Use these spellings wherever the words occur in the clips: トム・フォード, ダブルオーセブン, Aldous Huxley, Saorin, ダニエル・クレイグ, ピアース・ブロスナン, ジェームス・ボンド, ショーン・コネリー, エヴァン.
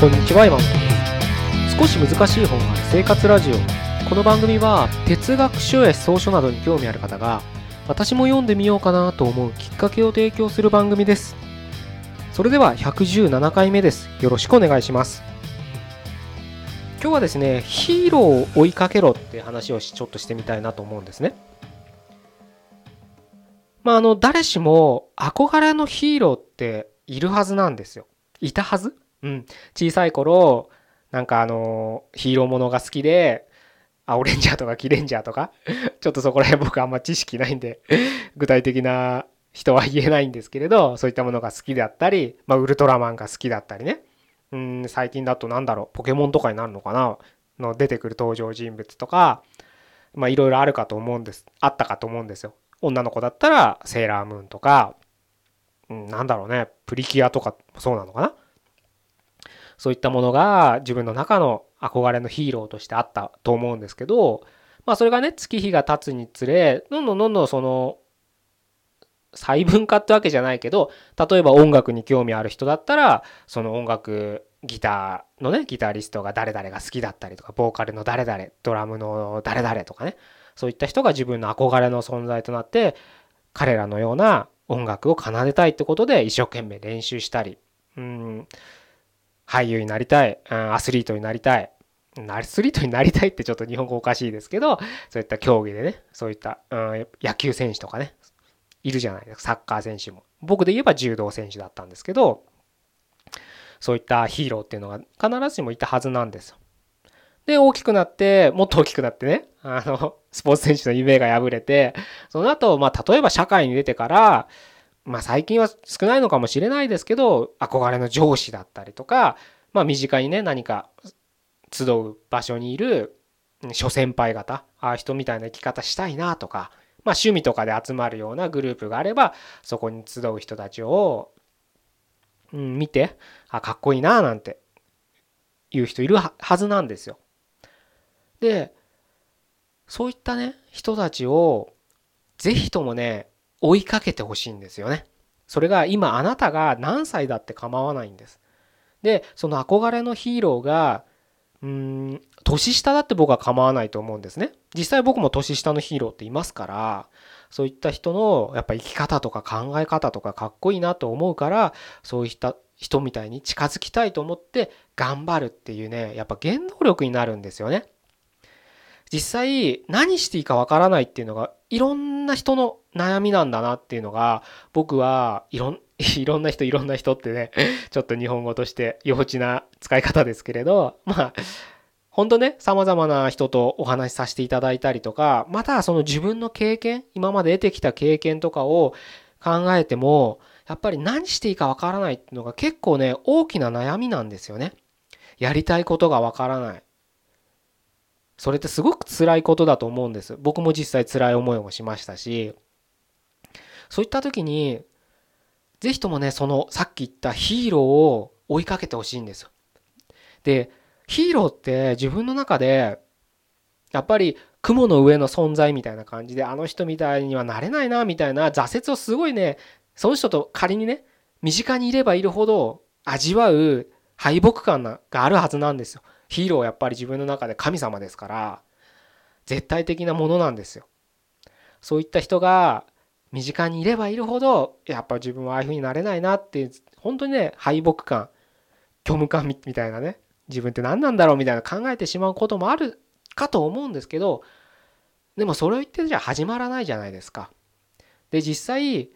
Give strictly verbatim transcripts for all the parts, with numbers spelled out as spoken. こんにちは、エヴァンです。少し難しい本がある生活ラジオ。この番組は哲学書や草書などに興味ある方が私も読んでみようかなと思うきっかけを提供する番組です。それではひゃくじゅうななかいめです。よろしくお願いします。今日はですね、ヒーローを追いかけろって話をちょっとしてみたいなと思うんですね。まあ、あの誰しも憧れのヒーローっているはずなんですよ。いたはず。うん、小さい頃なんかあのヒーローものが好きで青レンジャーとか黄レンジャーとかちょっとそこら辺僕あんま知識ないんで具体的な人は言えないんですけれど、そういったものが好きだったり、まあウルトラマンが好きだったりね、うーん最近だとなんだろうポケモンとかになるのかなの出てくる登場人物とか、まあいろいろあるかと思うんですあったかと思うんですよ。女の子だったらセーラームーンとか、うん、なんだろうねプリキュアとかそうなのかな。そういったものが自分の中の憧れのヒーローとしてあったと思うんですけど、まあそれがね月日が経つにつれどんどんどんどんその細分化ってわけじゃないけど、例えば音楽に興味ある人だったらその音楽ギターのねギタリストが誰々が好きだったりとか、ボーカルの誰々ドラムの誰々とかね、そういった人が自分の憧れの存在となって彼らのような音楽を奏でたいってことで一生懸命練習したり、うーん俳優になりたい、アスリートになりたい、アスリートになりたいってちょっと日本語おかしいですけど、そういった競技でね、そういった、うん、野球選手とかね、いるじゃないですか、サッカー選手も。僕で言えば柔道選手だったんですけど、そういったヒーローっていうのが必ずしもいたはずなんですよ。で、大きくなって、もっと大きくなってね、あの、スポーツ選手の夢が破れて、その後、まあ、例えば社会に出てから、まあ最近は少ないのかもしれないですけど、憧れの上司だったりとか、まあ身近にね何か集う場所にいる諸先輩方、ああ人みたいな生き方したいなとか、まあ趣味とかで集まるようなグループがあればそこに集う人たちを見て、あかっこいいななんていう人いるはずなんですよ。で、そういったね人たちをぜひともね追いかけてほしいんですよね。それが今あなたが何歳だって構わないんです。で、その憧れのヒーローがうーん年下だって僕は構わないと思うんですね。実際僕も年下のヒーローっていますから、そういった人のやっぱ生き方とか考え方とかかっこいいなと思うから、そういった人みたいに近づきたいと思って頑張るっていうね、やっぱ原動力になるんですよね。実際何していいかわからないっていうのがいろんな人の悩みなんだなっていうのが、僕はいろん、いろんな人いろんな人ってねちょっと日本語として幼稚な使い方ですけれど、まあ本当ね様々な人とお話しさせていただいたりとか、またその自分の経験今まで得てきた経験とかを考えても、やっぱり何していいかわからないっていうのが結構ね大きな悩みなんですよね。やりたいことがわからない、それってすごく辛いことだと思うんです。僕も実際辛い思いもしましたし、そういった時にぜひともねそのさっき言ったヒーローを追いかけてほしいんですよ。で、ヒーローって自分の中でやっぱり雲の上の存在みたいな感じで、あの人みたいにはなれないなみたいな挫折をすごいね、その人と仮にね身近にいればいるほど味わう敗北感があるはずなんですよ。ヒーローはやっぱり自分の中で神様ですから絶対的なものなんですよ。そういった人が身近にいればいるほど、やっぱ自分はああいう風になれないなっていう本当にね敗北感、虚無感みたいなね、自分って何なんだろうみたいな考えてしまうこともあるかと思うんですけど、でもそれを言ってじゃ始まらないじゃないですか。で、実際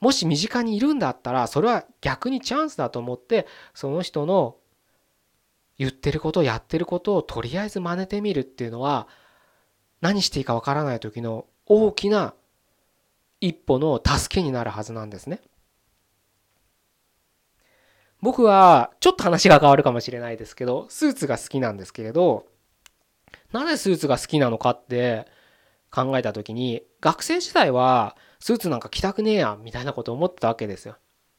もし身近にいるんだったらそれは逆にチャンスだと思って、その人の言ってることやってることをとりあえず真似てみるっていうのは、何していいかわからない時の大きな一歩の助けになるはずなんですね。僕はちょっと話が変わるかもしれないですけど、スーツが好きなんですけれど、なぜスーツが好きなのかって考えた時に、学生時代はスーツなんか着たくねえやみたいなことを思ってたわけですよ。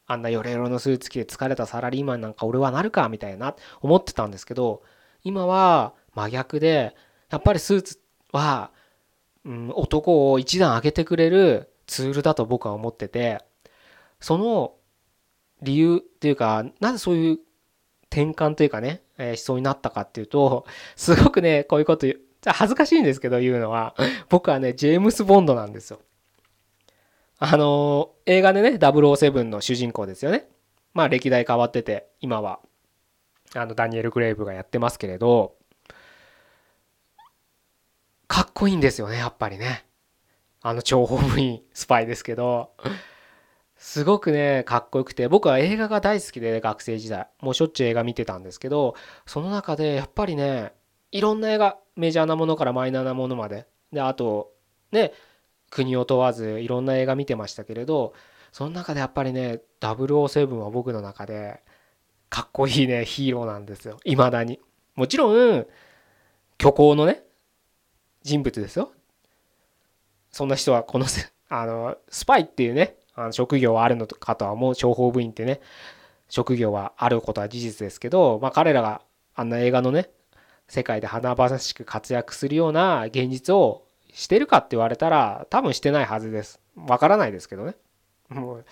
あんなヨレヨレのスーツ着て疲れたサラリーマンなんか俺はなるかみたいな思ってたんですけど、今は真逆で、やっぱりスーツは、うん、男を一段上げてくれるツールだと僕は思ってて、その理由っていうか、なぜそういう転換というかね、えー、思想になったかっていうと、すごくね、こういうこと言う、恥ずかしいんですけど言うのは、僕はね、ジェームス・ボンドなんですよ。あのー、映画でね、ダブルオーセブンの主人公ですよね。まあ、歴代変わってて、今は、あの、ダニエル・クレイブがやってますけれど、かっこいいんですよね、やっぱりね。あの、諜報部員、スパイですけど、すごくね、かっこよくて、僕は映画が大好きで、学生時代、もうしょっちゅう映画見てたんですけど、その中で、やっぱりね、いろんな映画、メジャーなものからマイナーなものまで、で、あとね、国を問わずいろんな映画見てましたけれど、その中でやっぱりね、ダブルオーセブンは僕の中でかっこいいね、ヒーローなんですよ、いまだに。もちろん虚構のね、人物ですよ。そんな人はこのあのスパイっていうね、あの職業はあるのかとは思う、諜報部員ってね、職業はあることは事実ですけど、まあ彼らがあんな映画のね、世界で華々しく活躍するような現実をしてるかって言われたら、多分してないはずです。わからないですけどね、もう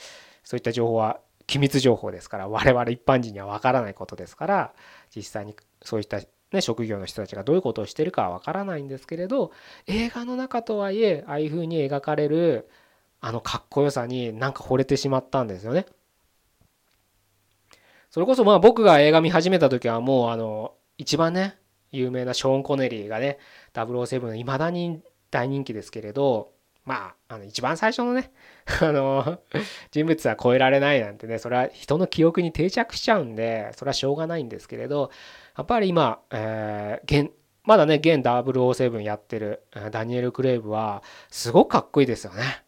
そういった情報は機密情報ですから、我々一般人にはわからないことですから、実際にそういった、ね、職業の人たちがどういうことをしてるかはわからないんですけれど、映画の中とはいえ、ああいう風に描かれるあのかっこよさになんか惚れてしまったんですよね。それこそまあ僕が映画見始めた時は、もうあの一番ね、有名なショーン・コネリーがね、ダブルオーセブンの未だに大人気ですけれど、まあ、あの一番最初のねあの人物は超えられないなんてね、それは人の記憶に定着しちゃうんで、それはしょうがないんですけれど、やっぱり今、えー、現まだね、現ダブルオーセブンやってるダニエル・クレイブはすごくかっこいいですよね。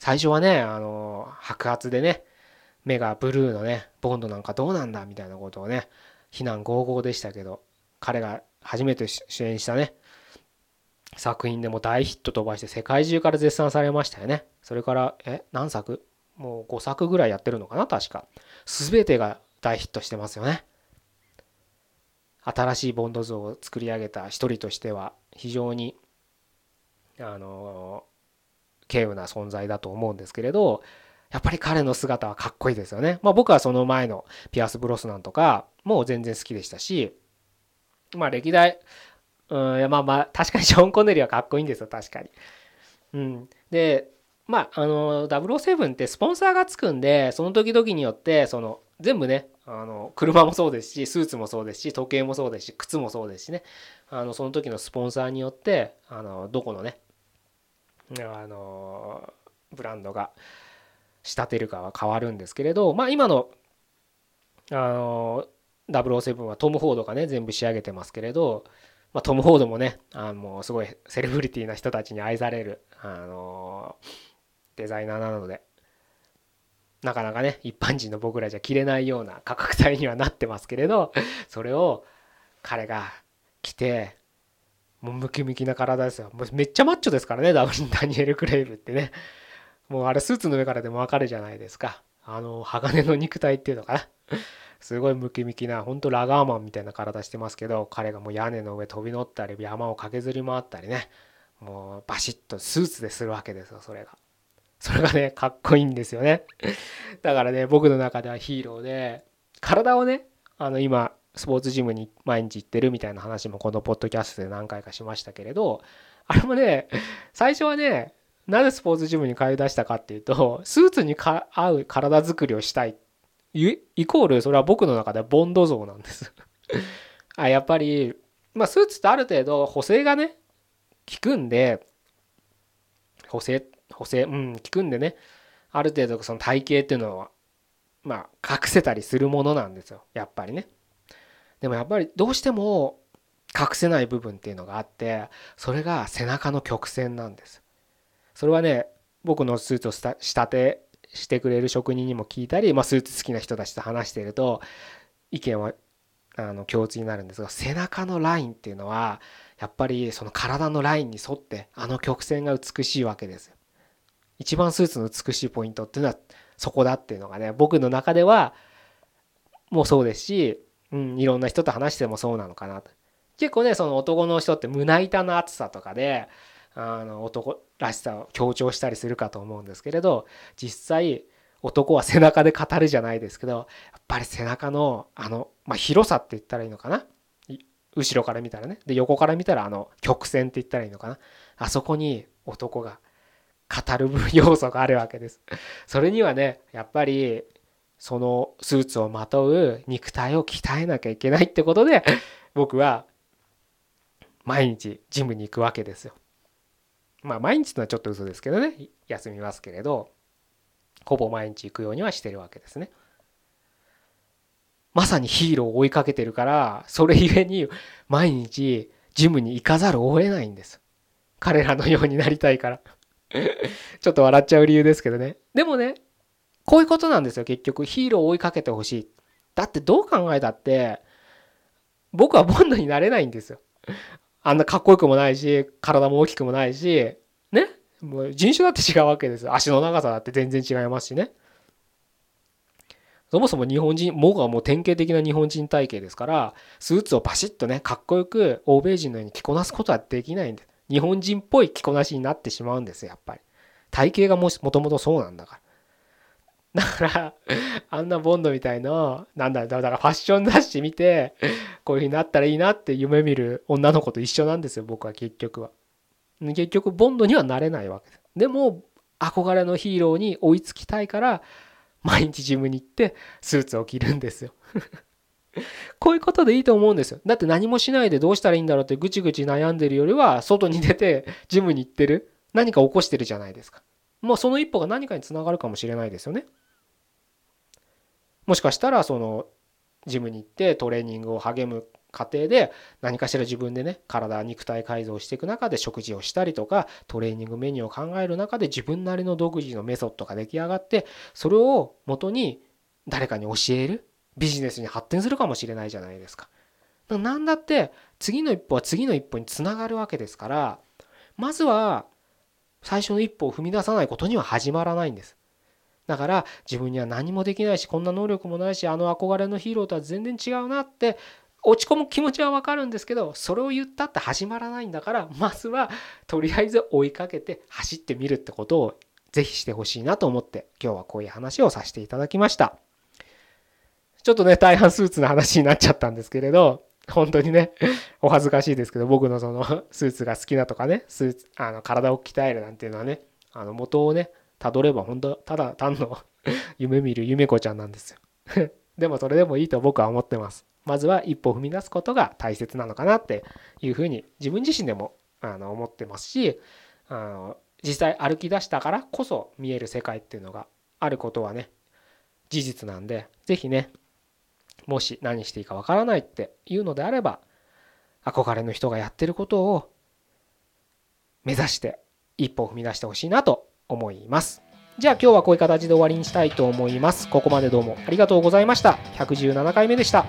最初はね、あの白髪でね、目がブルーのね、ボンドなんかどうなんだみたいなことをね、非難轟々でしたけど、彼が初めて主演したね作品でも大ヒット飛ばして、世界中から絶賛されましたよね。それからえ何作もうごさくぐらいやってるのかな、確か全てが大ヒットしてますよね。新しいボンド像を作り上げた一人としては非常にあの軽有な存在だと思うんですけれど、やっぱり彼の姿はかっこいいですよね。まあ僕はその前のピアス・ブロスナンとかもう全然好きでしたし、まあ歴代、うん、いやまあまあ確かにショーン・コネリーはかっこいいんですよ、確かに。うん、でまああのダブルオーセブンってスポンサーがつくんで、その時々によってその全部ね、あの車もそうですし、スーツもそうですし、時計もそうですし、靴もそうですしね、あのその時のスポンサーによって、あのどこのね、あのブランドが仕立てるかは変わるんですけれど、まあ今のあのダブルオーセブンはトム・フォードがね全部仕上げてますけれど、まあ、トム・フォードもね、あのすごいセレブリティな人たちに愛される、あのデザイナーなので、なかなかね一般人の僕らじゃ着れないような価格帯にはなってますけれど、それを彼が着て、もうムキムキな体ですよ。めっちゃマッチョですからね、ダニエル・クレイブってね、もうあれスーツの上からでもわかるじゃないですか、あの鋼の肉体っていうのかなすごいムキムキな、ほんとラガーマンみたいな体してますけど、彼がもう屋根の上飛び乗ったり、山を駆けずり回ったりね、もうバシッとスーツでするわけですよ。それがそれがねかっこいいんですよねだからね、僕の中ではヒーローで、体をね、あの今スポーツジムに毎日行ってるみたいな話もこのポッドキャストで何回かしましたけれど、あれもね、最初はね、なぜスポーツジムに通い出したかっていうと、スーツにか合う体作りをしたいイコール、それは僕の中ではボンド像なんですあ、やっぱり、まあ、スーツってある程度補正がね効くんで、補正補正うん効くんでね、ある程度その体型っていうのはまあ隠せたりするものなんですよ、やっぱりね。でもやっぱりどうしても隠せない部分っていうのがあって、それが背中の曲線なんです。それはね、僕のスーツを仕立てしてくれる職人にも聞いたり、まあ、スーツ好きな人たちと話していると意見はあの共通になるんですが、背中のラインっていうのはやっぱりその体のラインに沿ってあの曲線が美しいわけですよ。一番スーツの美しいポイントっていうのはそこだっていうのがね、僕の中ではもうそうですし、うん、いろんな人と話してもそうなのかなと。結構ね、その男の人って胸板の厚さとかであの男らしさを強調したりするかと思うんですけれど、実際男は背中で語るじゃないですけど、やっぱり背中のあの、まあ、広さって言ったらいいのかな、後ろから見たらね、で横から見たらあの曲線って言ったらいいのかな、あそこに男が語る要素があるわけです。それにはね、やっぱりそのスーツをまとう肉体を鍛えなきゃいけないってことで、僕は毎日ジムに行くわけですよ。まあ毎日のはちょっと嘘ですけどね、休みますけれど、ほぼ毎日行くようにはしてるわけですね。まさにヒーローを追いかけてるから、それゆえに毎日ジムに行かざるを得ないんです。彼らのようになりたいからちょっと笑っちゃう理由ですけどね。でもね、こういうことなんですよ。結局ヒーローを追いかけてほしい。だってどう考えたって僕はボンドになれないんですよ。あんなかっこよくもないし、体も大きくもないしね、もう人種だって違うわけです。足の長さだって全然違いますしね。そもそも日本人、僕はもう典型的な日本人体型ですから、スーツをバシッとね、かっこよく欧米人のように着こなすことはできないんです。日本人っぽい着こなしになってしまうんですよ、やっぱり。体型がもしもともとそうなんだから。だからあんなボンドみたいな、なんだろう、だからファッション雑誌見てこういう風になったらいいなって夢見る女の子と一緒なんですよ、僕は結局は。結局ボンドにはなれないわけです。でも憧れのヒーローに追いつきたいから、毎日ジムに行ってスーツを着るんですよこういうことでいいと思うんですよ。だって何もしないでどうしたらいいんだろうってぐちぐち悩んでるよりは、外に出てジムに行ってる、何か起こしてるじゃないですか。もうその一歩が何かにつながるかもしれないですよね。もしかしたらそのジムに行ってトレーニングを励む過程で、何かしら自分でね、体肉体改造していく中で、食事をしたりとかトレーニングメニューを考える中で、自分なりの独自のメソッドが出来上がって、それを元に誰かに教えるビジネスに発展するかもしれないじゃないですか。なんだって次の一歩は次の一歩につながるわけですから、まずは最初の一歩を踏み出さないことには始まらないんです。だから自分には何もできないし、こんな能力もないし、あの憧れのヒーローとは全然違うなって落ち込む気持ちは分かるんですけど、それを言ったって始まらないんだから、まずはとりあえず追いかけて走ってみるってことをぜひしてほしいなと思って、今日はこういう話をさせていただきました。ちょっとね、大半スーツの話になっちゃったんですけれど、本当にね、お恥ずかしいですけど、僕のそのスーツが好きだとかね、スーツ、あの体を鍛えるなんていうのはね、あの元をねたどれば本当ただ単の夢見る夢子ちゃんなんですよでもそれでもいいと僕は思ってます。まずは一歩踏み出すことが大切なのかなっていうふうに自分自身でもあの思ってますし、あの実際歩き出したからこそ見える世界っていうのがあることはね、事実なんで、ぜひね、もし何していいかわからないっていうのであれば、憧れの人がやってることを目指して一歩踏み出してほしいなと思います。じゃあ今日はこういう形で終わりにしたいと思います。ここまでどうもありがとうございました。ひゃくじゅうななかいめでした。